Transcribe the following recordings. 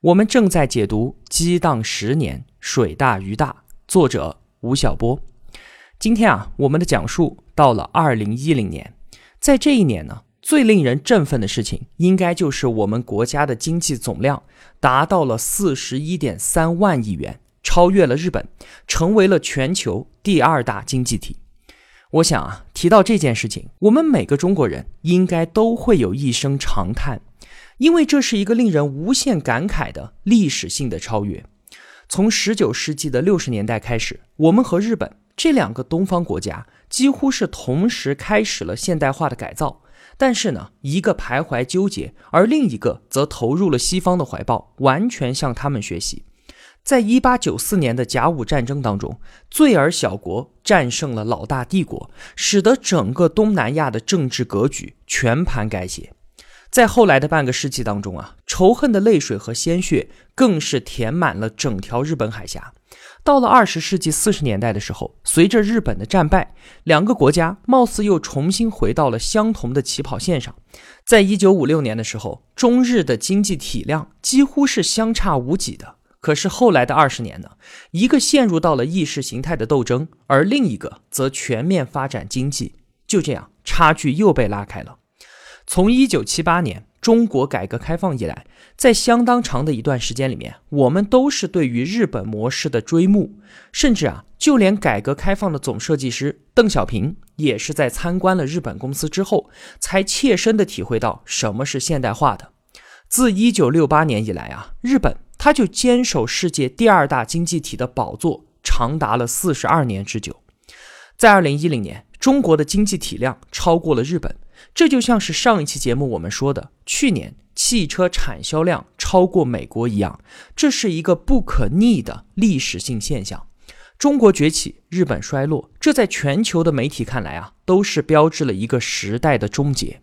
我们正在解读《激荡10年，水大鱼大》，作者吴晓波。今天我们的讲述到了2010年。在这一年呢，最令人振奋的事情应该就是我们国家的经济总量达到了 41.3 万亿元，超越了日本，成为了全球第2大经济体。我想提到这件事情，我们每个中国人应该都会有一声长叹，因为这是一个令人无限感慨的历史性的超越。从19世纪的60年代开始，我们和日本这2个东方国家几乎是同时开始了现代化的改造，但是呢，一个徘徊纠结，而另一个则投入了西方的怀抱，完全向他们学习。在1894年的甲午战争当中，罪尔小国战胜了老大帝国，使得整个东南亚的政治格局全盘改写。在后来的半个世纪当中仇恨的泪水和鲜血更是填满了整条日本海峡。到了20世纪40年代的时候，随着日本的战败，2个国家貌似又重新回到了相同的起跑线上。在1956年的时候，中日的经济体量几乎是相差无几的。可是后来的20年呢，一个陷入到了意识形态的斗争，而另一个则全面发展经济，就这样差距又被拉开了。从1978年中国改革开放以来，在相当长的一段时间里面，我们都是对于日本模式的追慕，甚至就连改革开放的总设计师邓小平也是在参观了日本公司之后，才切身的体会到什么是现代化的。自1968年以来日本它就坚守世界第2大经济体的宝座长达了42年之久。在2010年，中国的经济体量超过了日本，这就像是上一期节目我们说的，去年汽车产销量超过美国一样，这是一个不可逆的历史性现象。中国崛起，日本衰落，这在全球的媒体看来都是标志了一个时代的终结。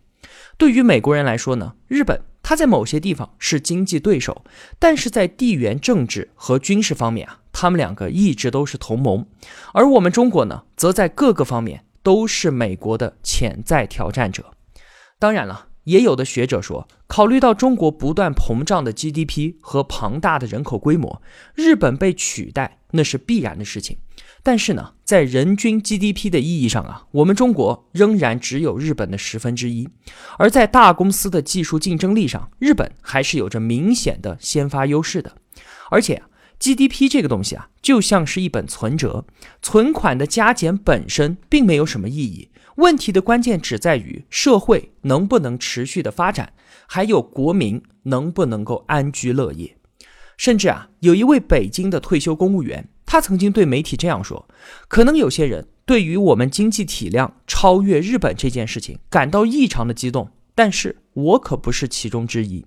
对于美国人来说呢，日本它在某些地方是经济对手，但是在地缘政治和军事方面他们2个一直都是同盟。而我们中国呢，则在各个方面都是美国的潜在挑战者。当然了，也有的学者说，考虑到中国不断膨胀的 GDP 和庞大的人口规模，日本被取代那是必然的事情。但是呢，在人均 GDP 的意义上我们中国仍然只有日本的1/10，而在大公司的技术竞争力上，日本还是有着明显的先发优势的。而且GDP 这个东西就像是一本存折，存款的加减本身并没有什么意义，问题的关键只在于社会能不能持续的发展，还有国民能不能够安居乐业。甚至有一位北京的退休公务员，他曾经对媒体这样说，可能有些人对于我们经济体量超越日本这件事情感到异常的激动，但是我可不是其中之一，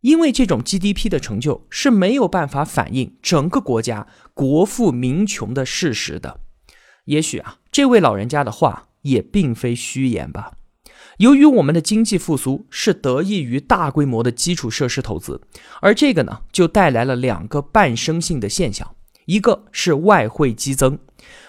因为这种 GDP 的成就是没有办法反映整个国家国富民穷的事实的。也许这位老人家的话也并非虚言吧。由于我们的经济复苏是得益于大规模的基础设施投资，而这个呢，就带来了2个伴生性的现象，一个是外汇激增。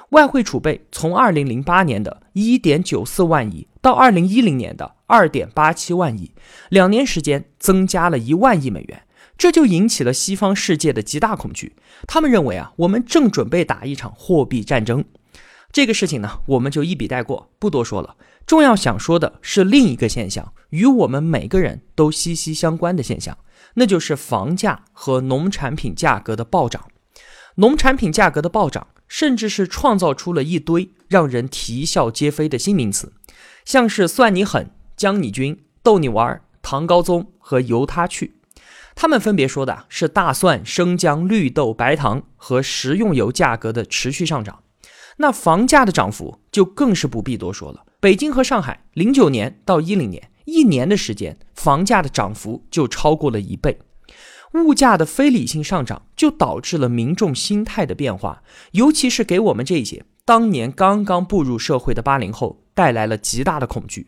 外汇储备从2008年的 1.94 万亿到2010年的 2.87 万亿，2年时间增加了1万亿美元，这就引起了西方世界的极大恐惧。他们认为我们正准备打一场货币战争。这个事情呢，我们就一笔带过，不多说了。重要想说的是另一个现象，与我们每个人都息息相关的现象，那就是房价和农产品价格的暴涨。农产品价格的暴涨甚至是创造出了一堆让人啼笑皆非的新名词，像是算你狠、将你军、逗你玩、唐高宗和由他去。他们分别说的是大蒜、生姜、绿豆、白糖和食用油价格的持续上涨。那房价的涨幅就更是不必多说了，北京和上海09年到10年1年的时间，房价的涨幅就超过了1倍。物价的非理性上涨就导致了民众心态的变化，尤其是给我们这一届当年刚刚步入社会的80后带来了极大的恐惧。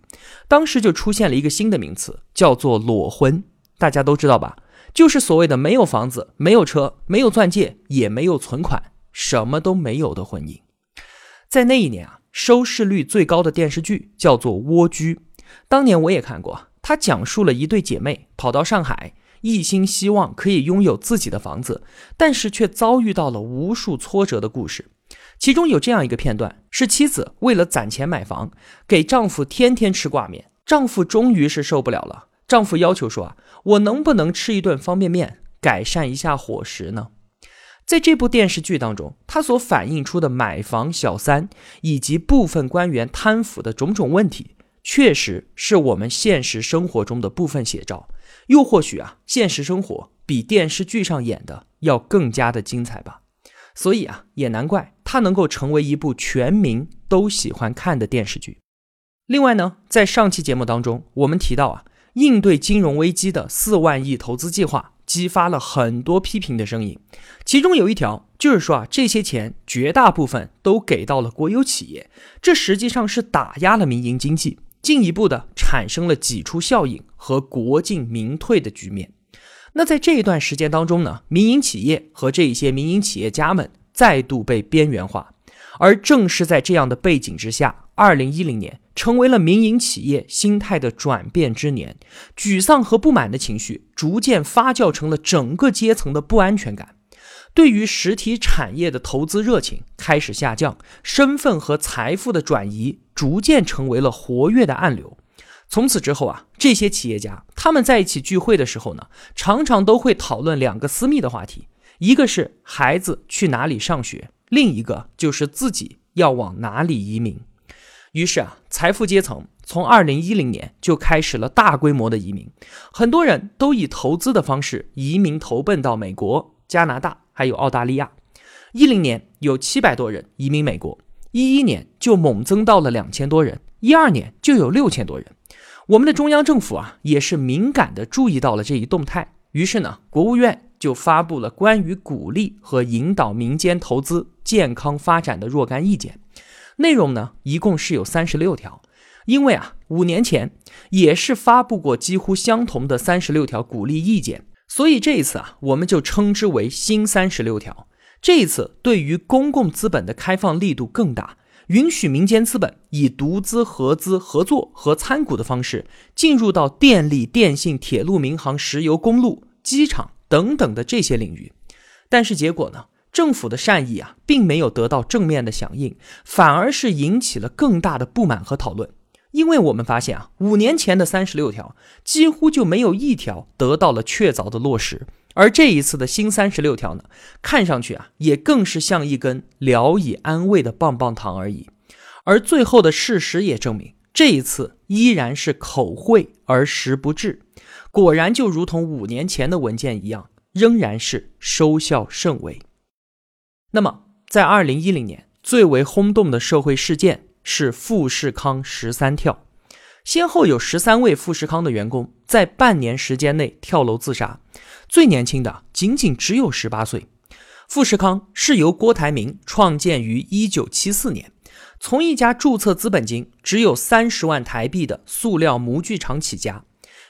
当时就出现了一个新的名词，叫做裸婚，大家都知道吧，就是所谓的没有房子、没有车、没有钻戒、也没有存款，什么都没有的婚姻。在那一年啊，收视率最高的电视剧叫做《蜗居》，当年我也看过，它讲述了一对姐妹跑到上海，一心希望可以拥有自己的房子，但是却遭遇到了无数挫折的故事。其中有这样一个片段，是妻子为了攒钱买房，给丈夫天天吃挂面，丈夫终于是受不了了，丈夫要求说我能不能吃一顿方便面，改善一下伙食呢？在这部电视剧当中，它所反映出的买房小三以及部分官员贪腐的种种问题，确实是我们现实生活中的部分写照。又或许现实生活比电视剧上演的要更加的精彩吧。所以也难怪它能够成为一部全民都喜欢看的电视剧。另外呢，在上期节目当中，我们提到应对金融危机的4万亿投资计划激发了很多批评的声音，其中有一条就是说这些钱绝大部分都给到了国有企业，这实际上是打压了民营经济，进一步的产生了挤出效应和国进民退的局面。那在这一段时间当中呢，民营企业和这些民营企业家们再度被边缘化，而正是在这样的背景之下，2010年成为了民营企业心态的转变之年，沮丧和不满的情绪逐渐发酵成了整个阶层的不安全感，对于实体产业的投资热情开始下降，身份和财富的转移逐渐成为了活跃的暗流。从此之后这些企业家他们在一起聚会的时候呢，常常都会讨论两个私密的话题，一个是孩子去哪里上学，另一个就是自己要往哪里移民。于是财富阶层从2010年就开始了大规模的移民，很多人都以投资的方式移民投奔到美国、加拿大还有澳大利亚。10年有700多人移民美国，11年就猛增到了2000多人，12年就有6000多人。我们的中央政府也是敏感地注意到了这一动态，于是呢，国务院就发布了关于鼓励和引导民间投资健康发展的若干意见，内容呢一共是有36条。因为5年前也是发布过几乎相同的36条鼓励意见，所以这一次我们就称之为新36条。这一次对于公共资本的开放力度更大，允许民间资本以独资、合资、合作和参股的方式进入到电力、电信、铁路、民航、石油、公路、机场等等的这些领域。但是结果呢，政府的善意并没有得到正面的响应，反而是引起了更大的不满和讨论。因为我们发现5年前的36条几乎就没有一条得到了确凿的落实，而这一次的新36条呢，看上去也更是像一根聊以安慰的棒棒糖而已。而最后的事实也证明，这一次依然是口惠而实不至，果然就如同5年前的文件一样，仍然是收效甚微。那么在2010年最为轰动的社会事件是富士康13跳，先后有13位富士康的员工在半年时间内跳楼自杀，最年轻的仅仅只有18岁。富士康是由郭台铭创建于1974年，从一家注册资本金只有30万台币的塑料模具厂起家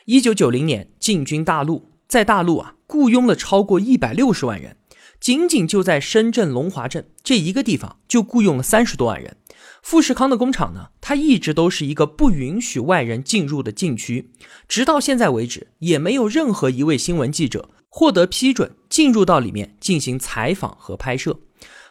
，1990年进军大陆，在大陆雇佣了超过160万人，仅仅就在深圳龙华镇这一个地方就雇佣了30多万人。富士康的工厂呢，它一直都是一个不允许外人进入的禁区，直到现在为止也没有任何一位新闻记者获得批准进入到里面进行采访和拍摄。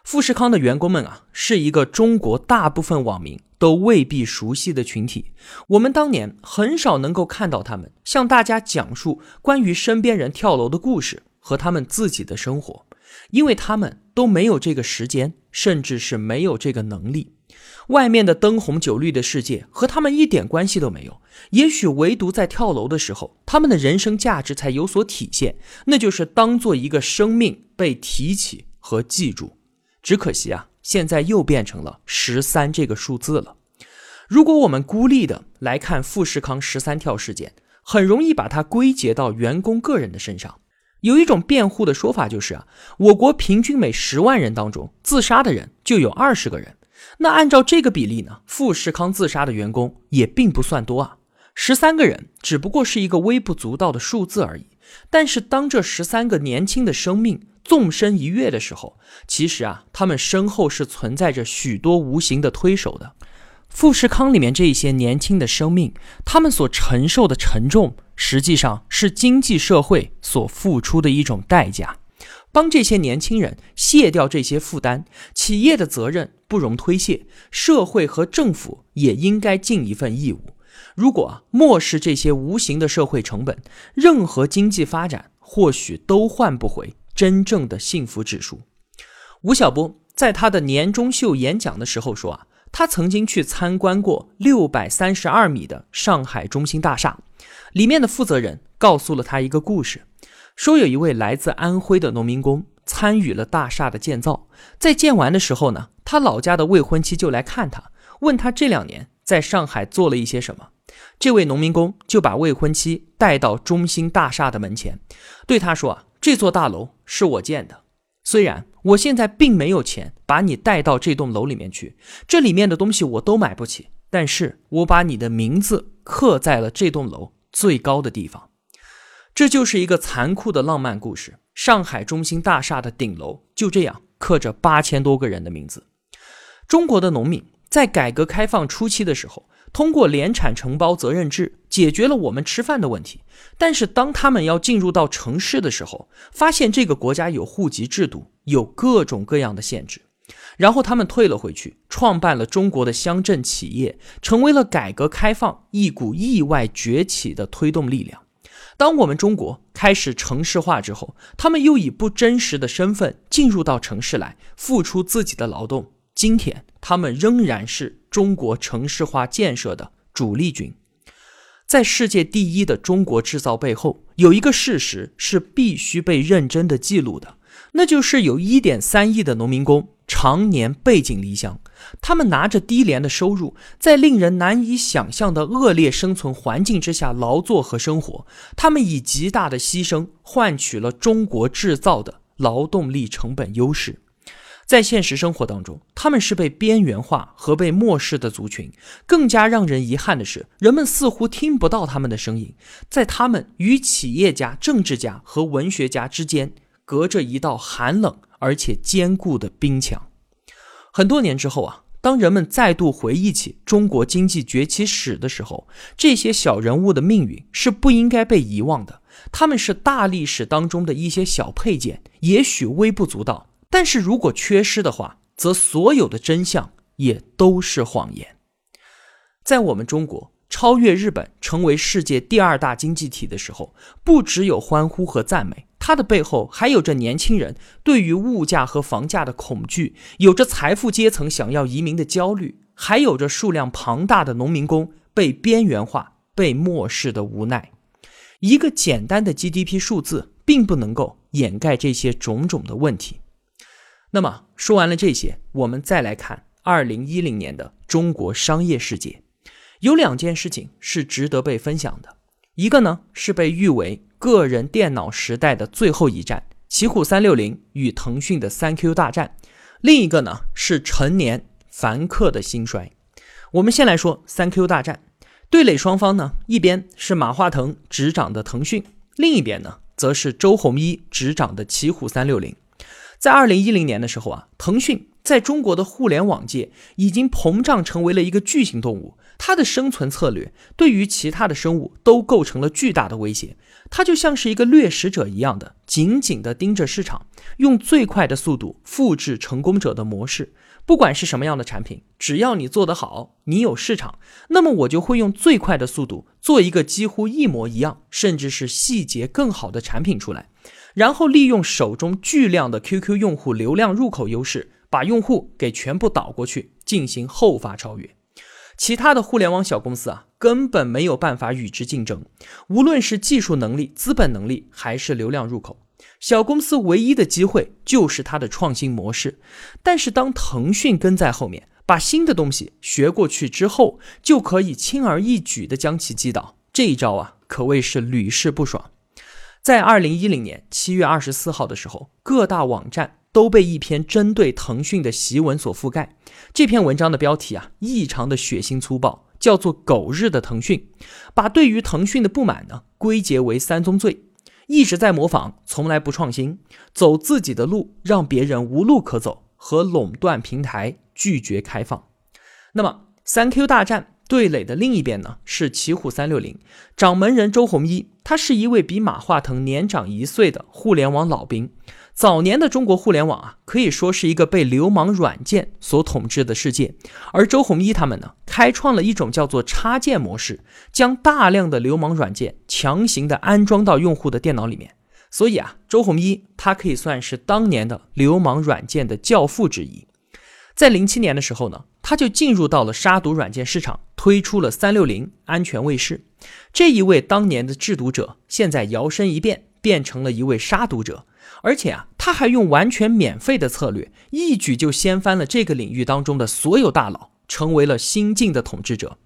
富士康的员工们是一个中国大部分网民都未必熟悉的群体，我们当年很少能够看到他们向大家讲述关于身边人跳楼的故事和他们自己的生活，因为他们都没有这个时间，甚至是没有这个能力。外面的灯红酒绿的世界和他们一点关系都没有，也许唯独在跳楼的时候，他们的人生价值才有所体现，那就是当做一个生命被提起和记住。只可惜现在又变成了13这个数字了。如果我们孤立的来看富士康13跳事件，很容易把它归结到员工个人的身上。有一种辩护的说法就是啊，我国平均每10万人当中，自杀的人就有20个人。那按照这个比例呢，富士康自杀的员工也并不算多啊，13个人只不过是一个微不足道的数字而已。但是当这13个年轻的生命纵身一跃的时候，其实啊，他们身后是存在着许多无形的推手的。富士康里面这一些年轻的生命，他们所承受的沉重，实际上是经济社会所付出的一种代价。帮这些年轻人卸掉这些负担，企业的责任不容推卸，社会和政府也应该尽一份义务。如果漠视这些无形的社会成本，任何经济发展或许都换不回真正的幸福指数。吴晓波在他的年终秀演讲的时候说啊，他曾经去参观过632米的上海中心大厦，里面的负责人告诉了他一个故事，说有一位来自安徽的农民工参与了大厦的建造，在建完的时候呢，他老家的未婚妻就来看他，问他这2年在上海做了一些什么。这位农民工就把未婚妻带到中心大厦的门前，对他说啊，这座大楼是我建的，虽然我现在并没有钱把你带到这栋楼里面去，这里面的东西我都买不起，但是我把你的名字刻在了这栋楼最高的地方。这就是一个残酷的浪漫故事，上海中心大厦的顶楼就这样刻着8000多个人的名字。中国的农民在改革开放初期的时候，通过联产承包责任制解决了我们吃饭的问题，但是当他们要进入到城市的时候，发现这个国家有户籍制度，有各种各样的限制，然后他们退了回去，创办了中国的乡镇企业，成为了改革开放一股意外崛起的推动力量。当我们中国开始城市化之后，他们又以不真实的身份进入到城市来，付出自己的劳动，今天他们仍然是中国城市化建设的主力军。在世界第一的中国制造背后，有一个事实是必须被认真的记录的，那就是有 1.3 亿的农民工常年背井离乡，他们拿着低廉的收入，在令人难以想象的恶劣生存环境之下劳作和生活，他们以极大的牺牲换取了中国制造的劳动力成本优势。在现实生活当中，他们是被边缘化和被漠视的族群，更加让人遗憾的是，人们似乎听不到他们的声音，在他们与企业家、政治家和文学家之间，隔着一道寒冷而且坚固的冰墙。很多年之后啊，当人们再度回忆起中国经济崛起史的时候，这些小人物的命运是不应该被遗忘的，他们是大历史当中的一些小配件，也许微不足道，但是如果缺失的话，则所有的真相也都是谎言。在我们中国超越日本成为世界第2大经济体的时候，不只有欢呼和赞美，它的背后还有着年轻人对于物价和房价的恐惧，有着财富阶层想要移民的焦虑，还有着数量庞大的农民工被边缘化、被漠视的无奈。一个简单的 GDP 数字并不能够掩盖这些种种的问题。那么说完了这些，我们再来看2010年的中国商业世界。有2件事情是值得被分享的。一个呢，是被誉为个人电脑时代的最后一战，奇虎360与腾讯的 3Q 大战。另一个呢，是陈年凡客的兴衰。我们先来说 3Q 大战。对垒双方呢，一边是马化腾执掌的腾讯，另一边呢，则是周鸿祎执掌的奇虎360。在2010年的时候啊，腾讯在中国的互联网界已经膨胀成为了一个巨型动物，它的生存策略对于其他的生物都构成了巨大的威胁，它就像是一个掠食者一样的紧紧地盯着市场，用最快的速度复制成功者的模式。不管是什么样的产品，只要你做得好，你有市场，那么我就会用最快的速度做一个几乎一模一样，甚至是细节更好的产品出来，然后利用手中巨量的 QQ 用户流量入口优势，把用户给全部导过去，进行后发超越。其他的互联网小公司啊，根本没有办法与之竞争，无论是技术能力、资本能力，还是流量入口。小公司唯一的机会就是它的创新模式。但是当腾讯跟在后面，把新的东西学过去之后，就可以轻而易举地将其击倒，这一招啊，可谓是屡试不爽。在2010年7月24号的时候，各大网站都被一篇针对腾讯的檄文所覆盖。这篇文章的标题异常的血腥粗暴，叫做狗日的腾讯，把对于腾讯的不满呢归结为3宗罪，一直在模仿，从来不创新，走自己的路，让别人无路可走，和垄断平台，拒绝开放。那么 3Q 大战对垒的另一边呢，是奇虎360掌门人周鸿祎，他是一位比马化腾年长1岁的互联网老兵。早年的中国互联网可以说是一个被流氓软件所统治的世界，而周鸿祎他们呢，开创了一种叫做插件模式，将大量的流氓软件强行的安装到用户的电脑里面。所以周鸿祎他可以算是当年的流氓软件的教父之一。在2007年的时候呢，他就进入到了杀毒软件市场，推出了360安全卫士。这一位当年的制毒者，现在摇身一变，变成了一位杀毒者。而且他还用完全免费的策略，一举就掀翻了这个领域当中的所有大佬，成为了新晋的统治者。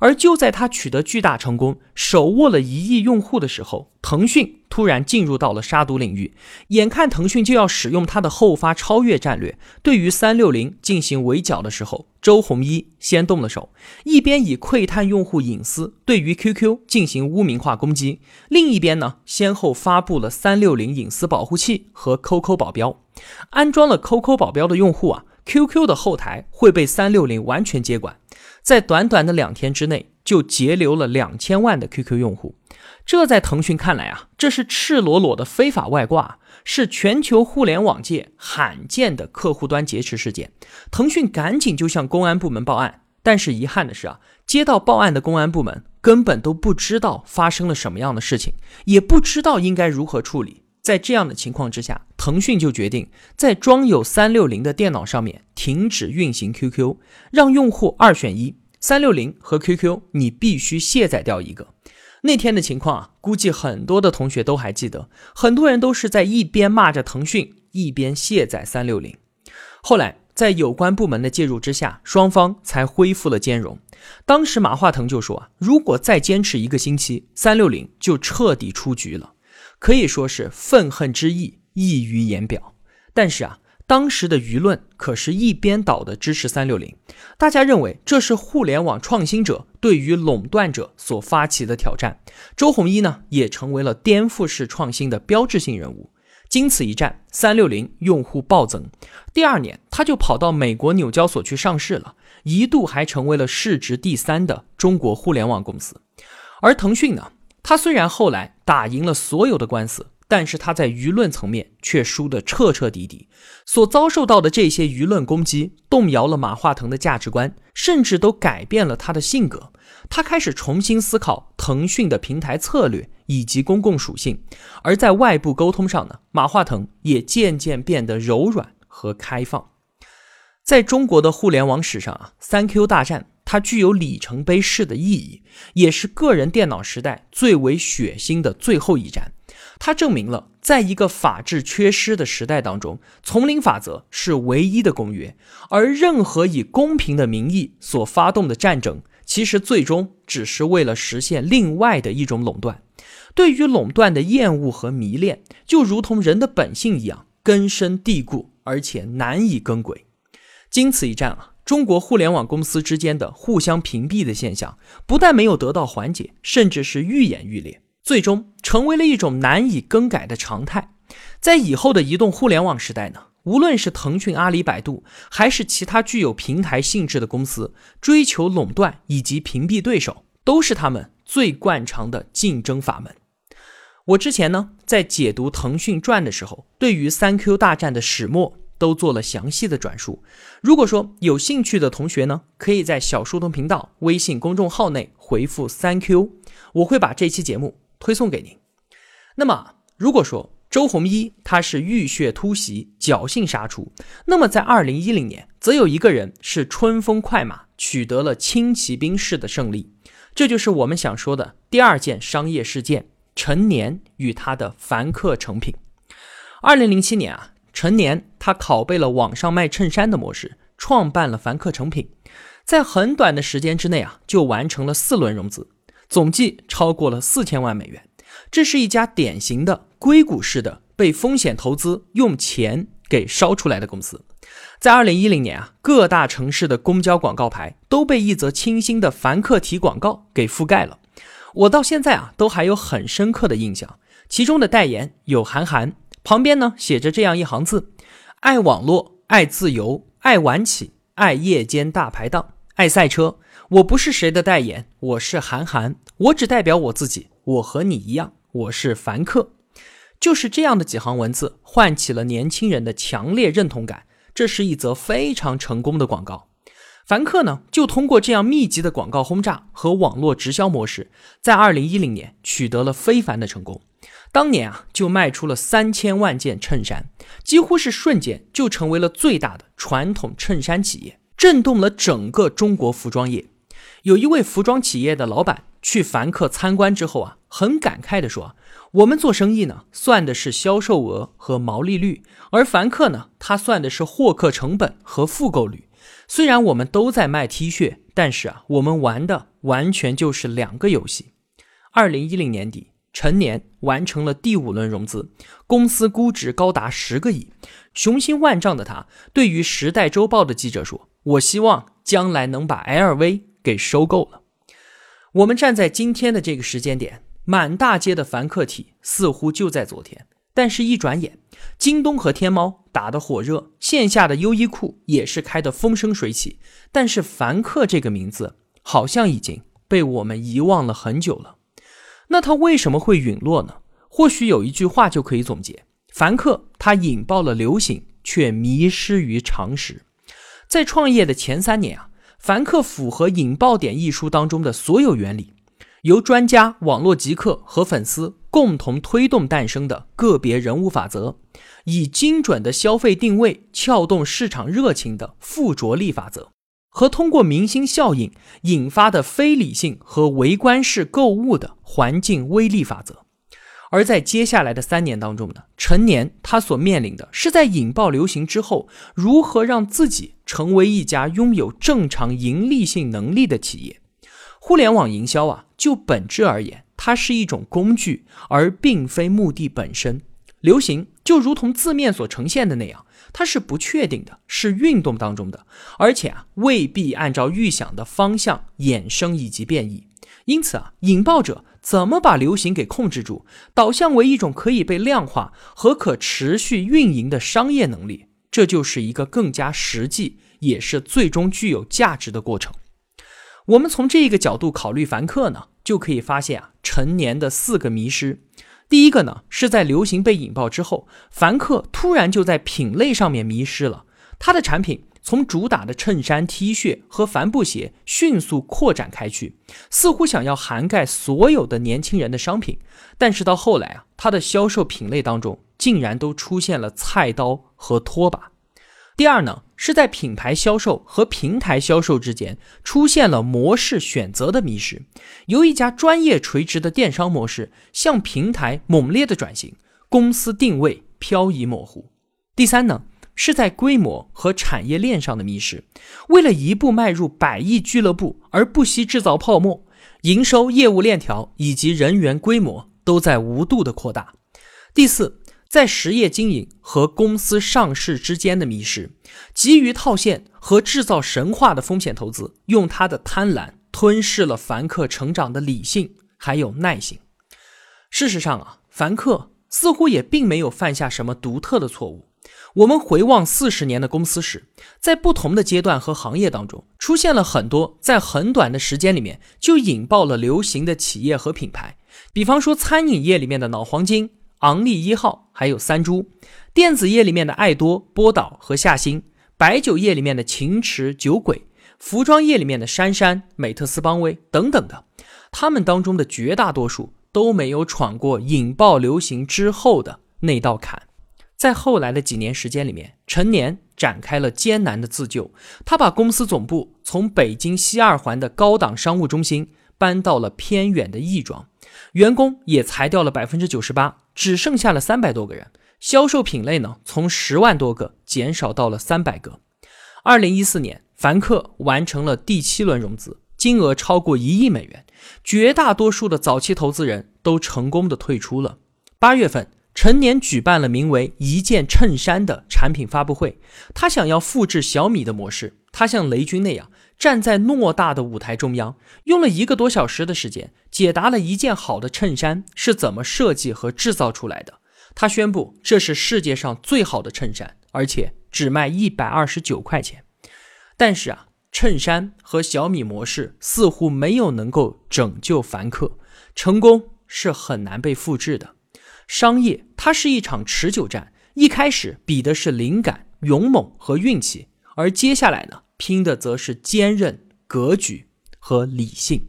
而就在他取得巨大成功，手握了1亿用户的时候，腾讯突然进入到了杀毒领域，眼看腾讯就要使用他的后发超越战略，对于360进行围剿的时候，周鸿祎先动了手，一边以窥探用户隐私对于 QQ 进行污名化攻击，另一边呢，先后发布了360隐私保护器和 QQ 保镖。安装了 QQ 保镖的用户QQ 的后台会被360完全接管，在短短的2天之内就截留了2000万的 QQ 用户。这在腾讯看来这是赤裸裸的非法外挂，是全球互联网界罕见的客户端劫持事件。腾讯赶紧就向公安部门报案，但是遗憾的是接到报案的公安部门根本都不知道发生了什么样的事情，也不知道应该如何处理。在这样的情况之下，腾讯就决定在装有360的电脑上面停止运行 QQ， 让用户2选1， 360和 QQ 你必须卸载掉一个。那天的情况估计很多的同学都还记得，很多人都是在一边骂着腾讯，一边卸载360。后来在有关部门的介入之下，双方才恢复了兼容。当时马化腾就说如果再坚持1个星期，360就彻底出局了。可以说是愤恨之意溢于言表。但是当时的舆论可是一边倒的支持360，大家认为这是互联网创新者对于垄断者所发起的挑战。周鸿祎呢，也成为了颠覆式创新的标志性人物。经此一战，360用户暴增，第2年他就跑到美国纽交所去上市了，一度还成为了市值第3的中国互联网公司。而腾讯呢，他虽然后来打赢了所有的官司，但是他在舆论层面却输得彻彻底底，所遭受到的这些舆论攻击动摇了马化腾的价值观，甚至都改变了他的性格。他开始重新思考腾讯的平台策略以及公共属性，而在外部沟通上呢，马化腾也渐渐变得柔软和开放。在中国的互联网史上3Q 大战它具有里程碑式的意义，也是个人电脑时代最为血腥的最后一战。它证明了在一个法治缺失的时代当中，丛林法则是唯一的公约，而任何以公平的名义所发动的战争，其实最终只是为了实现另外的一种垄断。对于垄断的厌恶和迷恋，就如同人的本性一样，根深蒂固，而且难以更轨。经此一战中国互联网公司之间的互相屏蔽的现象不但没有得到缓解，甚至是愈演愈烈，最终成为了一种难以更改的常态。在以后的移动互联网时代呢，无论是腾讯、阿里、百度，还是其他具有平台性质的公司，追求垄断以及屏蔽对手，都是他们最惯常的竞争法门。我之前呢，在解读《腾讯传》的时候，对于 3Q 大战的始末都做了详细的转述。如果说有兴趣的同学呢，可以在小书童频道微信公众号内回复 3Q， 我会把这期节目推送给您。那么如果说周鸿祎他是浴血突袭，侥幸杀出，那么在2010年则有一个人是春风快马，取得了轻骑兵式的胜利。这就是我们想说的第2件商业事件，陈年与他的凡客诚品。2007年陈年他拷贝了网上卖衬衫的模式，创办了凡客诚品，在很短的时间之内就完成了4轮融资，总计超过了4000万美元。这是一家典型的硅谷式的被风险投资用钱给烧出来的公司。在2010年啊，各大城市的公交广告牌都被一则清新的凡客体广告给覆盖了。我到现在啊，都还有很深刻的印象。其中的代言有韩寒，旁边呢写着这样一行字：爱网络，爱自由，爱晚起，爱夜间大排档，爱赛车。我不是谁的代言，我是韩寒，我只代表我自己，我和你一样，我是凡客。就是这样的几行文字唤起了年轻人的强烈认同感，这是一则非常成功的广告。凡客呢，就通过这样密集的广告轰炸和网络直销模式，在2010年取得了非凡的成功。当年啊，就卖出了3000万件衬衫，几乎是瞬间就成为了最大的传统衬衫企业，震动了整个中国服装业。有一位服装企业的老板去凡客参观之后啊，很感慨地说，我们做生意呢，算的是销售额和毛利率，而凡客呢，他算的是获客成本和复购率。虽然我们都在卖 T 恤，但是啊，我们玩的完全就是两个游戏。2010年底，陈年完成了第5轮融资，公司估值高达10个亿。雄心万丈的他对于《时代周报》的记者说，我希望将来能把 LV 给收购了。我们站在今天的这个时间点，满大街的凡客体似乎就在昨天，但是一转眼，京东和天猫打得火热，线下的优衣库也是开得风生水起，但是凡客这个名字好像已经被我们遗忘了很久了。那它为什么会陨落呢？或许有一句话就可以总结，凡客它引爆了流行，却迷失于常识。在创业的前3年啊，凡客符合《引爆点》一书当中的所有原理，由专家、网络极客和粉丝共同推动诞生的个别人物法则，以精准的消费定位撬动市场热情的附着力法则，和通过明星效应引发的非理性和围观式购物的环境威力法则。而在接下来的3年当中呢，陈年他所面临的是在引爆流行之后，如何让自己成为一家拥有正常盈利性能力的企业。互联网营销啊，就本质而言，它是一种工具，而并非目的本身。流行就如同字面所呈现的那样，它是不确定的，是运动当中的，而且啊，未必按照预想的方向衍生以及变异。因此啊，引爆者怎么把流行给控制住，导向为一种可以被量化和可持续运营的商业能力，这就是一个更加实际也是最终具有价值的过程。我们从这个角度考虑凡客呢，就可以发现啊，陈年的4个迷失。第一个呢，是在流行被引爆之后，凡客突然就在品类上面迷失了，它的产品从主打的衬衫、T 恤和帆布鞋迅速扩展开去，似乎想要涵盖所有的年轻人的商品，但是到后来啊，它的销售品类当中竟然都出现了菜刀和拖把。第二呢，是在品牌销售和平台销售之间出现了模式选择的迷失，由一家专业垂直的电商模式向平台猛烈的转型，公司定位飘移模糊。第三呢，是在规模和产业链上的迷失，为了一步迈入100亿俱乐部而不惜制造泡沫，营收、业务链条以及人员规模都在无度的扩大。第4，在实业经营和公司上市之间的迷失，急于套现和制造神话的风险投资，用它的贪婪吞噬了凡客成长的理性还有耐性。事实上啊，凡客似乎也并没有犯下什么独特的错误。我们回望40年的公司史，在不同的阶段和行业当中，出现了很多在很短的时间里面就引爆了流行的企业和品牌，比方说餐饮业里面的脑黄金、昂立1号还有三株，电子业里面的爱多、波导和夏新，白酒业里面的秦池、酒鬼，服装业里面的杉杉、美特斯邦威等等的，他们当中的绝大多数都没有闯过引爆流行之后的那道坎。在后来的几年时间里面，陈年展开了艰难的自救，他把公司总部从北京西2环的高档商务中心搬到了偏远的亦庄，员工也裁掉了 98%， 只剩下了300多个人，销售品类呢，从10万多个减少到了300个。2014年，凡客完成了第7轮融资，金额超过1亿美元，绝大多数的早期投资人都成功的退出了。8月份，陈年举办了名为一件衬衫的产品发布会，他想要复制小米的模式，他像雷军那样站在偌大的舞台中央，用了1个多小时的时间解答了一件好的衬衫是怎么设计和制造出来的。他宣布这是世界上最好的衬衫，而且只卖129块钱。但是啊，衬衫和小米模式似乎没有能够拯救凡客，成功是很难被复制的。商业它是一场持久战，一开始比的是灵感、勇猛和运气，而接下来呢，拼的则是坚韧、格局和理性。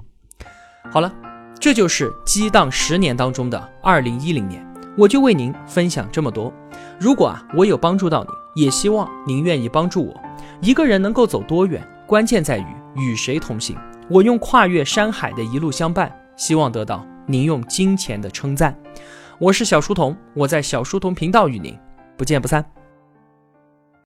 好了，这就是激荡10年当中的2010年，我就为您分享这么多。如果我有帮助到您，也希望您愿意帮助我。一个人能够走多远，关键在于与谁同行。我用跨越山海的一路相伴，希望得到您用金钱的称赞。我是小书童，我在小书童频道与您不见不散。